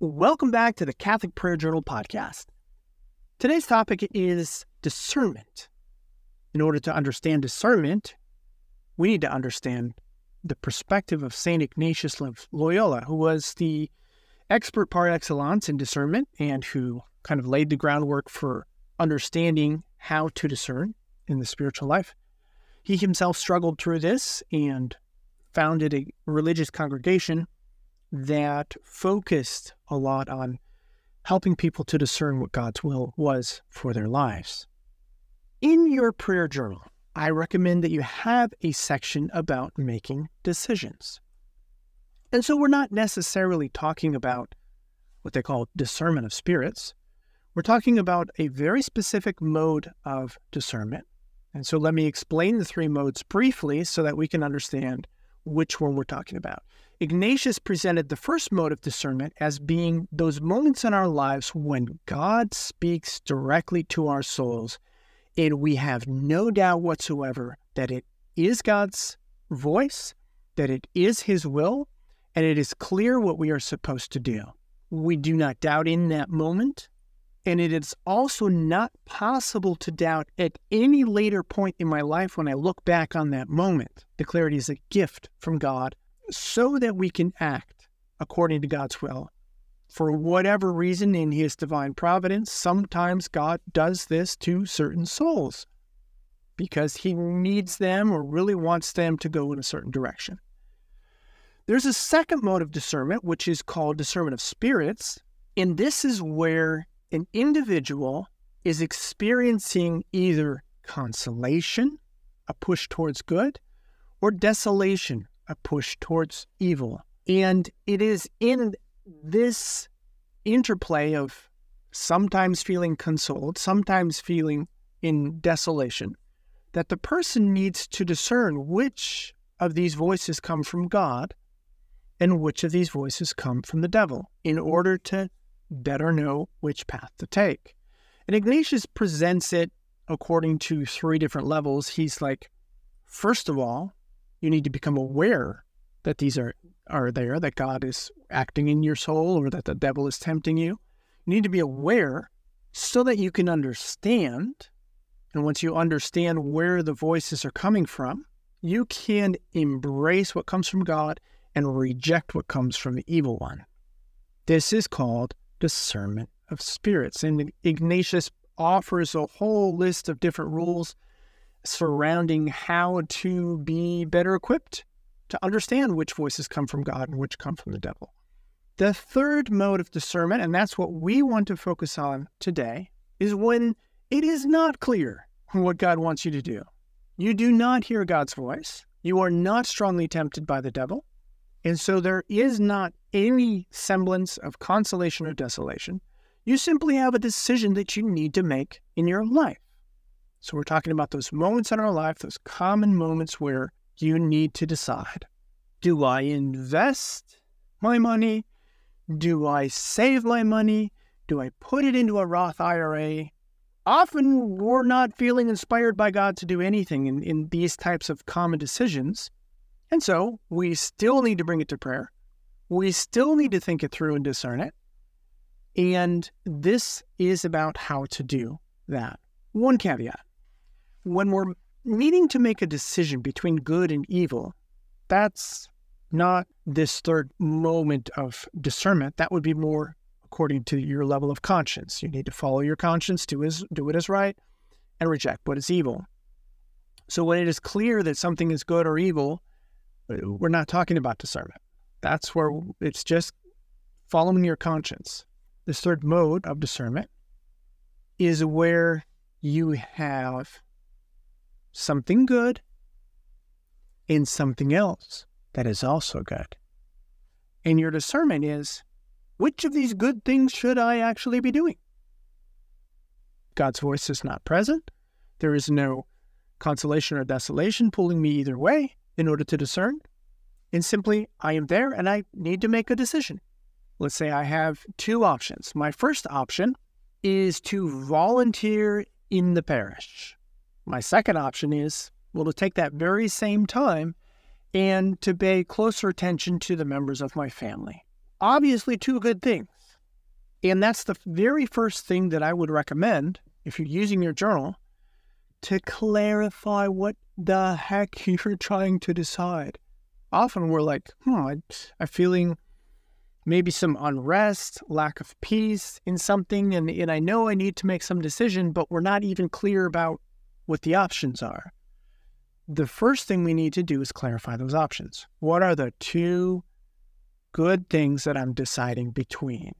Welcome back to the Catholic Prayer Journal podcast. Today's topic is discernment. In order to understand discernment, we need to understand the perspective of Saint Ignatius Loyola, who was the expert par excellence in discernment and who kind of laid the groundwork for understanding how to discern in the spiritual life. He himself struggled through this and founded a religious congregation that focused a lot on helping people to discern what God's will was for their lives. In your prayer journal, I recommend that you have a section about making decisions. And so we're not necessarily talking about what they call discernment of spirits. We're talking about a very specific mode of discernment. And so let me explain the three modes briefly so that we can understand which one we're talking about. Ignatius presented the first mode of discernment as being those moments in our lives when God speaks directly to our souls and we have no doubt whatsoever that it is God's voice, that it is His will, and it is clear what we are supposed to do. We do not doubt in that moment, and it is also not possible to doubt at any later point in my life when I look back on that moment. The clarity is a gift from God, so that we can act according to God's will. For whatever reason, in His divine providence, sometimes God does this to certain souls because He needs them or really wants them to go in a certain direction. There's a second mode of discernment, which is called discernment of spirits, and this is where an individual is experiencing either consolation, a push towards good, or desolation, a push towards evil. And it is in this interplay of sometimes feeling consoled, sometimes feeling in desolation, that the person needs to discern which of these voices come from God and which of these voices come from the devil in order to better know which path to take. And Ignatius presents it according to three different levels. He's like, first of all, you need to become aware that these are there, that God is acting in your soul or that the devil is tempting you. You need to be aware so that you can understand. And once you understand where the voices are coming from, you can embrace what comes from God and reject what comes from the evil one. This is called discernment of spirits. And Ignatius offers a whole list of different rules surrounding how to be better equipped to understand which voices come from God and which come from the devil. The third mode of discernment, and that's what we want to focus on today, is when it is not clear what God wants you to do. You do not hear God's voice. You are not strongly tempted by the devil. And so there is not any semblance of consolation or desolation. You simply have a decision that you need to make in your life. So we're talking about those moments in our life, those common moments where you need to decide, do I invest my money? Do I save my money? Do I put it into a Roth IRA? Often we're not feeling inspired by God to do anything in these types of common decisions. And so we still need to bring it to prayer. We still need to think it through and discern it. And this is about how to do that. One caveat. When we're needing to make a decision between good and evil, that's not this third moment of discernment. That would be more according to your level of conscience. You need to follow your conscience, do what is right, and reject what is evil. So when it is clear that something is good or evil, we're not talking about discernment. That's where it's just following your conscience. This third mode of discernment is where you have something good and something else that is also good. And your discernment is, which of these good things should I actually be doing? God's voice is not present. There is no consolation or desolation pulling me either way in order to discern. And simply, I am there and I need to make a decision. Let's say I have two options. My first option is to volunteer in the parish. My second option is, well, to take that very same time and to pay closer attention to the members of my family. Obviously, two good things. And that's the very first thing that I would recommend if you're using your journal, to clarify what the heck you're trying to decide. Often we're like, I'm feeling maybe some unrest, lack of peace in something, and I know I need to make some decision, but we're not even clear about what the options are. The first thing we need to do is clarify those options. What are the two good things that I'm deciding between,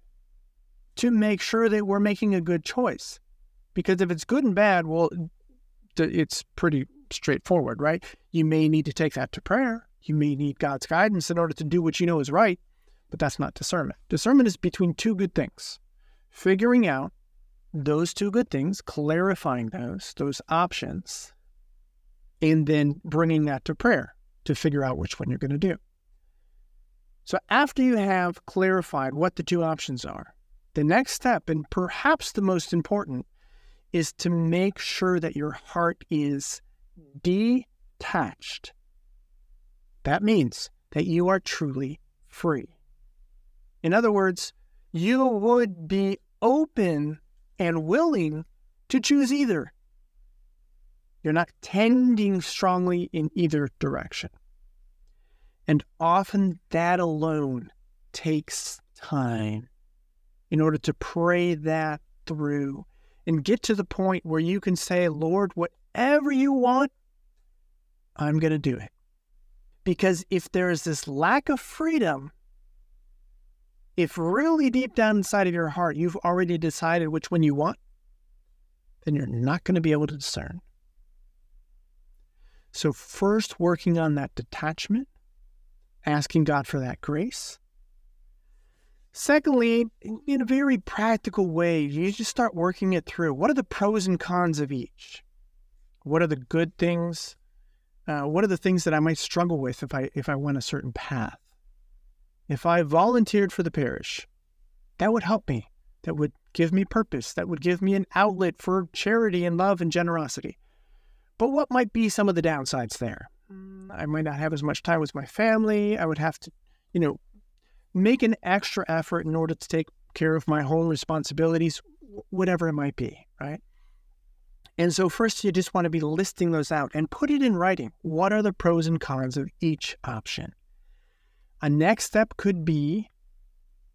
to make sure that we're making a good choice? Because if it's good and bad, well, it's pretty straightforward, right? You may need to take that to prayer. You may need God's guidance in order to do what you know is right, but that's not discernment. Discernment is between two good things. Figuring out those two good things, clarifying those options, and then bringing that to prayer to figure out which one you're going to do. So after you have clarified what the two options are, the next step, and perhaps the most important, is to make sure that your heart is detached. That means that you are truly free. In other words, you would be open and willing to choose either. You're not tending strongly in either direction. And often that alone takes time in order to pray that through and get to the point where you can say, Lord, whatever you want, I'm going to do it. Because if there is this lack of freedom, if really deep down inside of your heart you've already decided which one you want, then you're not going to be able to discern. So first, working on that detachment, asking God for that grace. Secondly, in a very practical way, you just start working it through. What are the pros and cons of each? What are the good things? What are the things that I might struggle with if I went a certain path? If I volunteered for the parish, that would help me. That would give me purpose. That would give me an outlet for charity and love and generosity. But what might be some of the downsides there? I might not have as much time with my family. I would have to, make an extra effort in order to take care of my home responsibilities, whatever it might be, right? And so first, you just want to be listing those out and put it in writing. What are the pros and cons of each option? A next step could be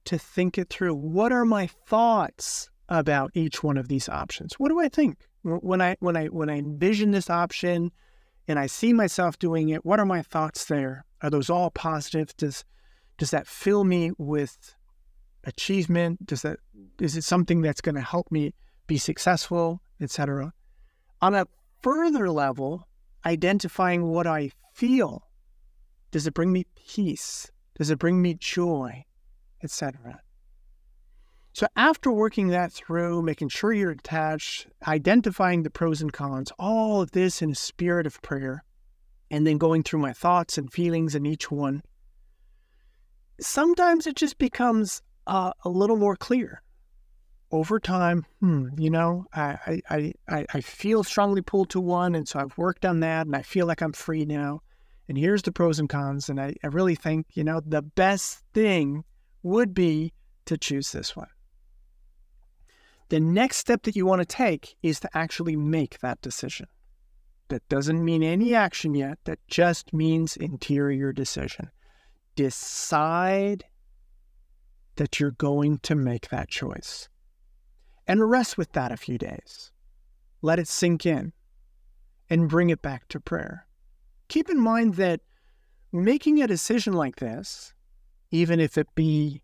to think it through. What are my thoughts about each one of these options? What do I think? When I envision this option and I see myself doing it, what are my thoughts there? Are those all positive? Does that fill me with achievement? Is it something that's going to help me be successful, etc.? On a further level, identifying what I feel. Does it bring me peace? Does it bring me joy, etc.? So after working that through, making sure you're attached, identifying the pros and cons, all of this in a spirit of prayer, and then going through my thoughts and feelings in each one, sometimes it just becomes a little more clear. Over time, I feel strongly pulled to one, and so I've worked on that, and I feel like I'm free now. And here's the pros and cons, and I really think, the best thing would be to choose this one. The next step that you want to take is to actually make that decision. That doesn't mean any action yet. That just means interior decision. Decide that you're going to make that choice. And rest with that a few days. Let it sink in and bring it back to prayer. Keep in mind that making a decision like this, even if it be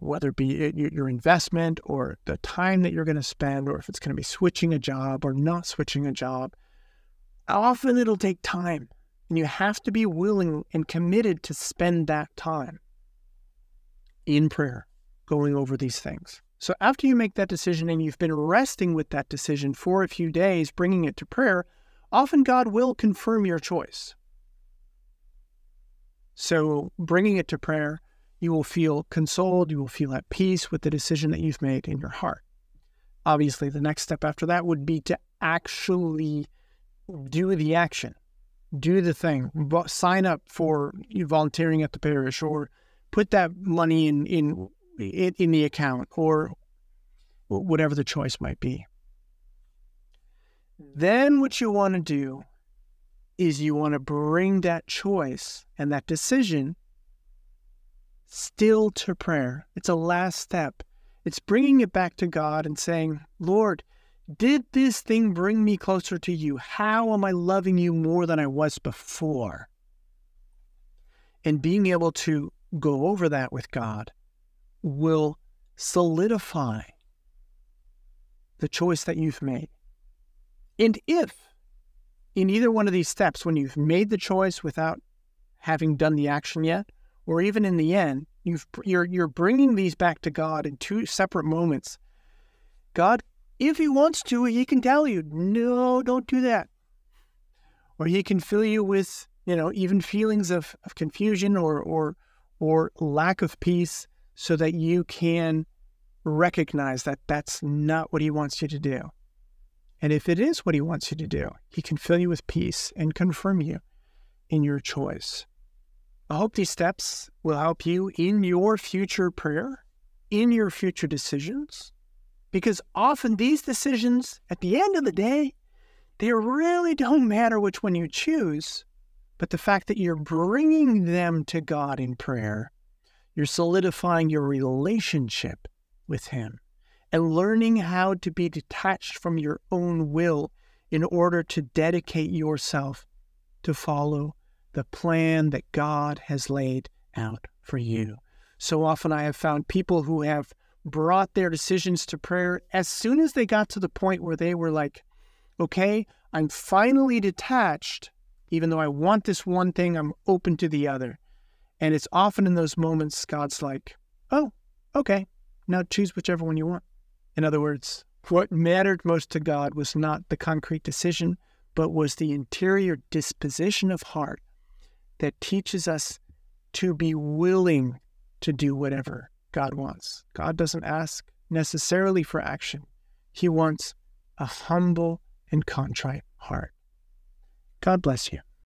whether it be your investment or the time that you're going to spend, or if it's going to be switching a job or not switching a job, often it'll take time. And you have to be willing and committed to spend that time in prayer, going over these things. So after you make that decision and you've been resting with that decision for a few days, bringing it to prayer, often God will confirm your choice. So bringing it to prayer, you will feel consoled, you will feel at peace with the decision that you've made in your heart. Obviously, the next step after that would be to actually do the action, do the thing, sign up for volunteering at the parish, or put that money in the account, or whatever the choice might be. Then what you want to do is you want to bring that choice and that decision still to prayer. It's a last step. It's bringing it back to God and saying, Lord, did this thing bring me closer to you? How am I loving you more than I was before? And being able to go over that with God will solidify the choice that you've made. And if in either one of these steps, when you've made the choice without having done the action yet, or even in the end, you're bringing these back to God in two separate moments. God, if he wants to, he can tell you, no, don't do that. Or he can fill you with, even feelings of confusion or lack of peace so that you can recognize that that's not what he wants you to do. And if it is what he wants you to do, he can fill you with peace and confirm you in your choice. I hope these steps will help you in your future prayer, in your future decisions, because often these decisions, at the end of the day, they really don't matter which one you choose, but the fact that you're bringing them to God in prayer, you're solidifying your relationship with him and learning how to be detached from your own will in order to dedicate yourself to follow the plan that God has laid out for you. So often I have found people who have brought their decisions to prayer as soon as they got to the point where they were like, okay, I'm finally detached, even though I want this one thing, I'm open to the other. And it's often in those moments God's like, oh, okay, now choose whichever one you want. In other words, what mattered most to God was not the concrete decision, but was the interior disposition of heart that teaches us to be willing to do whatever God wants. God doesn't ask necessarily for action. He wants a humble and contrite heart. God bless you.